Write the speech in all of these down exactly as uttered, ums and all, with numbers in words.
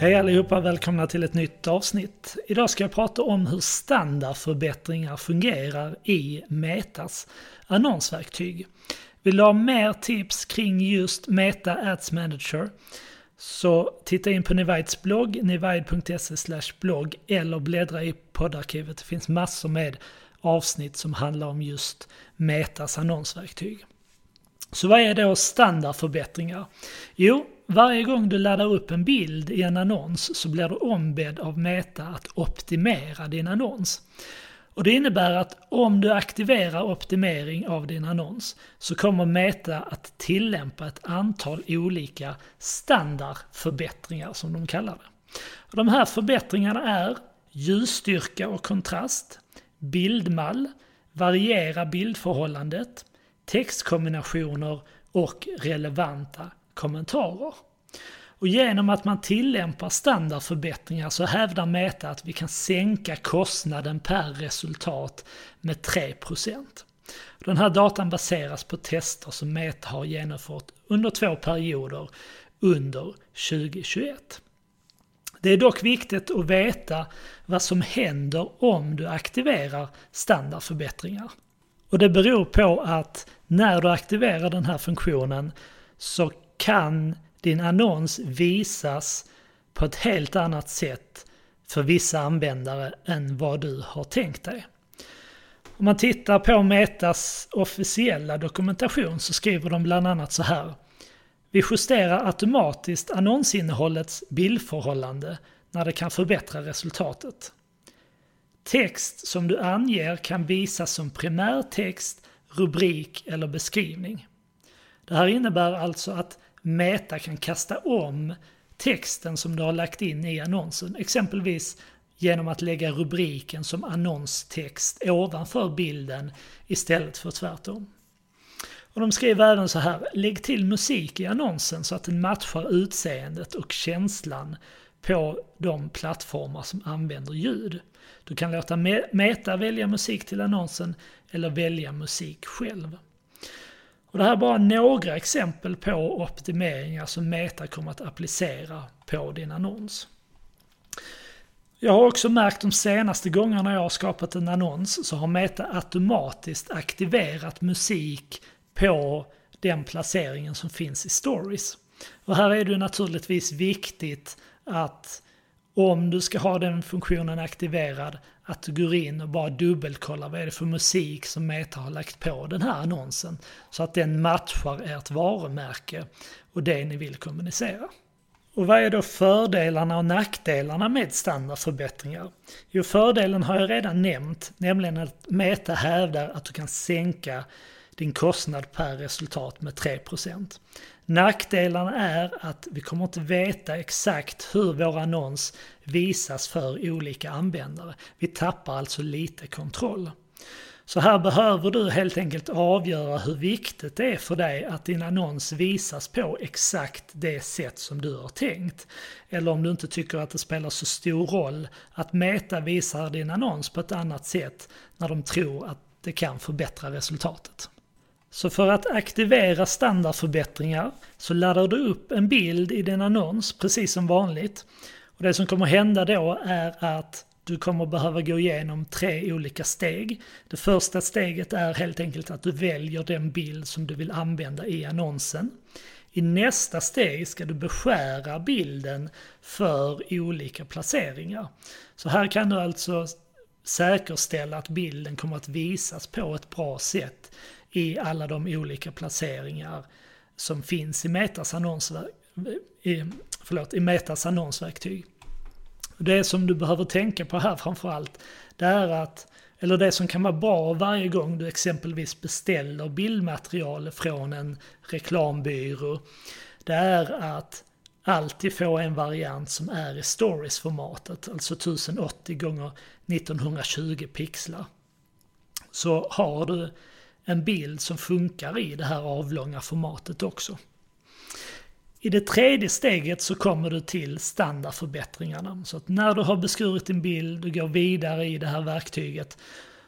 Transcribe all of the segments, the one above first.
Hej allihopa, välkomna till ett nytt avsnitt. Idag ska jag prata om hur standardförbättringar fungerar i Metas annonsverktyg. Vill du ha mer tips kring just Meta Ads Manager så titta in på Nivaids blogg, nivaid punkt se slash blogg, eller bläddra i poddarkivet. Det finns massor med avsnitt som handlar om just Metas annonsverktyg. Så vad är då standardförbättringar? Jo, varje gång du laddar upp en bild i en annons så blir du ombedd av Meta att optimera din annons. Och det innebär att om du aktiverar optimering av din annons så kommer Meta att tillämpa ett antal olika standardförbättringar som de kallar det. Och de här förbättringarna är ljusstyrka och kontrast, bildmall, variera bildförhållandet, textkombinationer och relevanta kommentarer. Och genom att man tillämpar standardförbättringar så hävdar Meta att vi kan sänka kostnaden per resultat med tre procent. Den här datan baseras på tester som Meta har genomfört under två perioder under tjugohundratjugoett. Det är dock viktigt att veta vad som händer om du aktiverar standardförbättringar. Och det beror på att när du aktiverar den här funktionen så kan din annons visas på ett helt annat sätt för vissa användare än vad du har tänkt dig. Om man tittar på Metas officiella dokumentation så skriver de bland annat så här: vi justerar automatiskt annonsinnehållets bildförhållande när det kan förbättra resultatet. Text som du anger kan visas som primärtext, rubrik eller beskrivning. Det här innebär alltså att Meta kan kasta om texten som du har lagt in i annonsen, exempelvis genom att lägga rubriken som annonstext ovanför bilden istället för tvärtom. Och de skriver även så här: lägg till musik i annonsen så att den matchar utseendet och känslan på de plattformar som använder ljud. Du kan låta Meta välja musik till annonsen eller välja musik själv. Och det här är bara några exempel på optimeringar som Meta kommer att applicera på din annons. Jag har också märkt de senaste gångerna jag har skapat en annons så har Meta automatiskt aktiverat musik på den placeringen som finns i stories. Och här är det naturligtvis viktigt att om du ska ha den funktionen aktiverad att du går in och bara dubbelkollar vad är det för musik som Meta har lagt på den här annonsen så att den matchar ert varumärke och det ni vill kommunicera. Och vad är då fördelarna och nackdelarna med standardförbättringar? Jo, fördelen har jag redan nämnt, nämligen att Meta hävdar att du kan sänka din kostnad per resultat med tre procent. Nackdelarna är att vi kommer inte veta exakt hur vår annons visas för olika användare. Vi tappar alltså lite kontroll. Så här behöver du helt enkelt avgöra hur viktigt det är för dig att din annons visas på exakt det sätt som du har tänkt. Eller om du inte tycker att det spelar så stor roll att Meta visar din annons på ett annat sätt när de tror att det kan förbättra resultatet. Så för att aktivera standardförbättringar så laddar du upp en bild i din annons precis som vanligt. Och det som kommer hända då är att du kommer behöva gå igenom tre olika steg. Det första steget är helt enkelt att du väljer den bild som du vill använda i annonsen. I nästa steg ska du beskära bilden för olika placeringar. Så här kan du alltså säkerställa att bilden kommer att visas på ett bra sätt i alla de olika placeringar som finns i Metas, annonsver- i, förlåt, i Metas annonsverktyg. Det som du behöver tänka på här framförallt, det är att, eller det som kan vara bra varje gång du exempelvis beställer bildmaterial från en reklambyrå, det är att alltid få en variant som är i stories-formatet, alltså tusen åttio gånger nittonhundratjugo pixlar. Så har du en bild som funkar i det här avlånga formatet också. I det tredje steget så kommer du till standardförbättringarna. Så att när du har beskurit din bild och går vidare i det här verktyget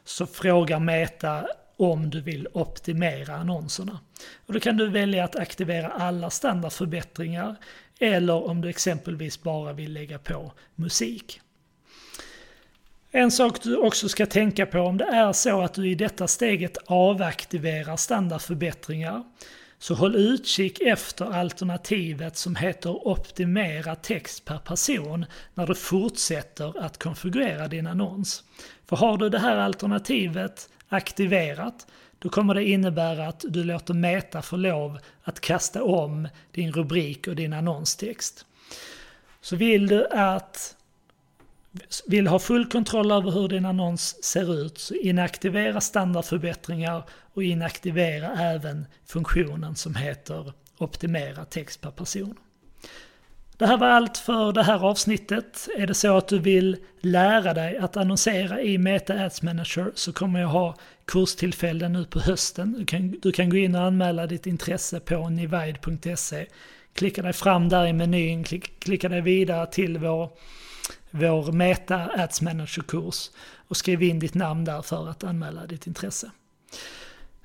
så frågar Meta om du vill optimera annonserna. Och då kan du välja att aktivera alla standardförbättringar eller om du exempelvis bara vill lägga på musik. En sak du också ska tänka på om det är så att du i detta steget avaktiverar standardförbättringar, så håll utkik efter alternativet som heter optimera text per person när du fortsätter att konfigurera din annons. För har du det här alternativet aktiverat, då kommer det innebära att du låter Meta få lov att kasta om din rubrik och din annonstext. Så vill du att vill ha full kontroll över hur din annons ser ut, så inaktivera standardförbättringar och inaktivera även funktionen som heter optimera text per person. Det här var allt för det här avsnittet. Är det så att du vill lära dig att annonsera i Meta Ads Manager, så kommer jag ha kurstillfällen nu på hösten. Du kan, du kan gå in och anmäla ditt intresse på nivaid punkt se. Klicka dig fram där i menyn, klick, klicka dig vidare till vår vår Meta Ads Manager-kurs och skriv in ditt namn där för att anmäla ditt intresse.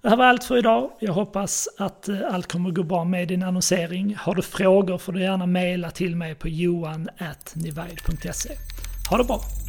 Det här var allt för idag. Jag hoppas att allt kommer gå bra med din annonsering. Har du frågor får du gärna mejla till mig på johan at nivide punkt se. Ha det bra!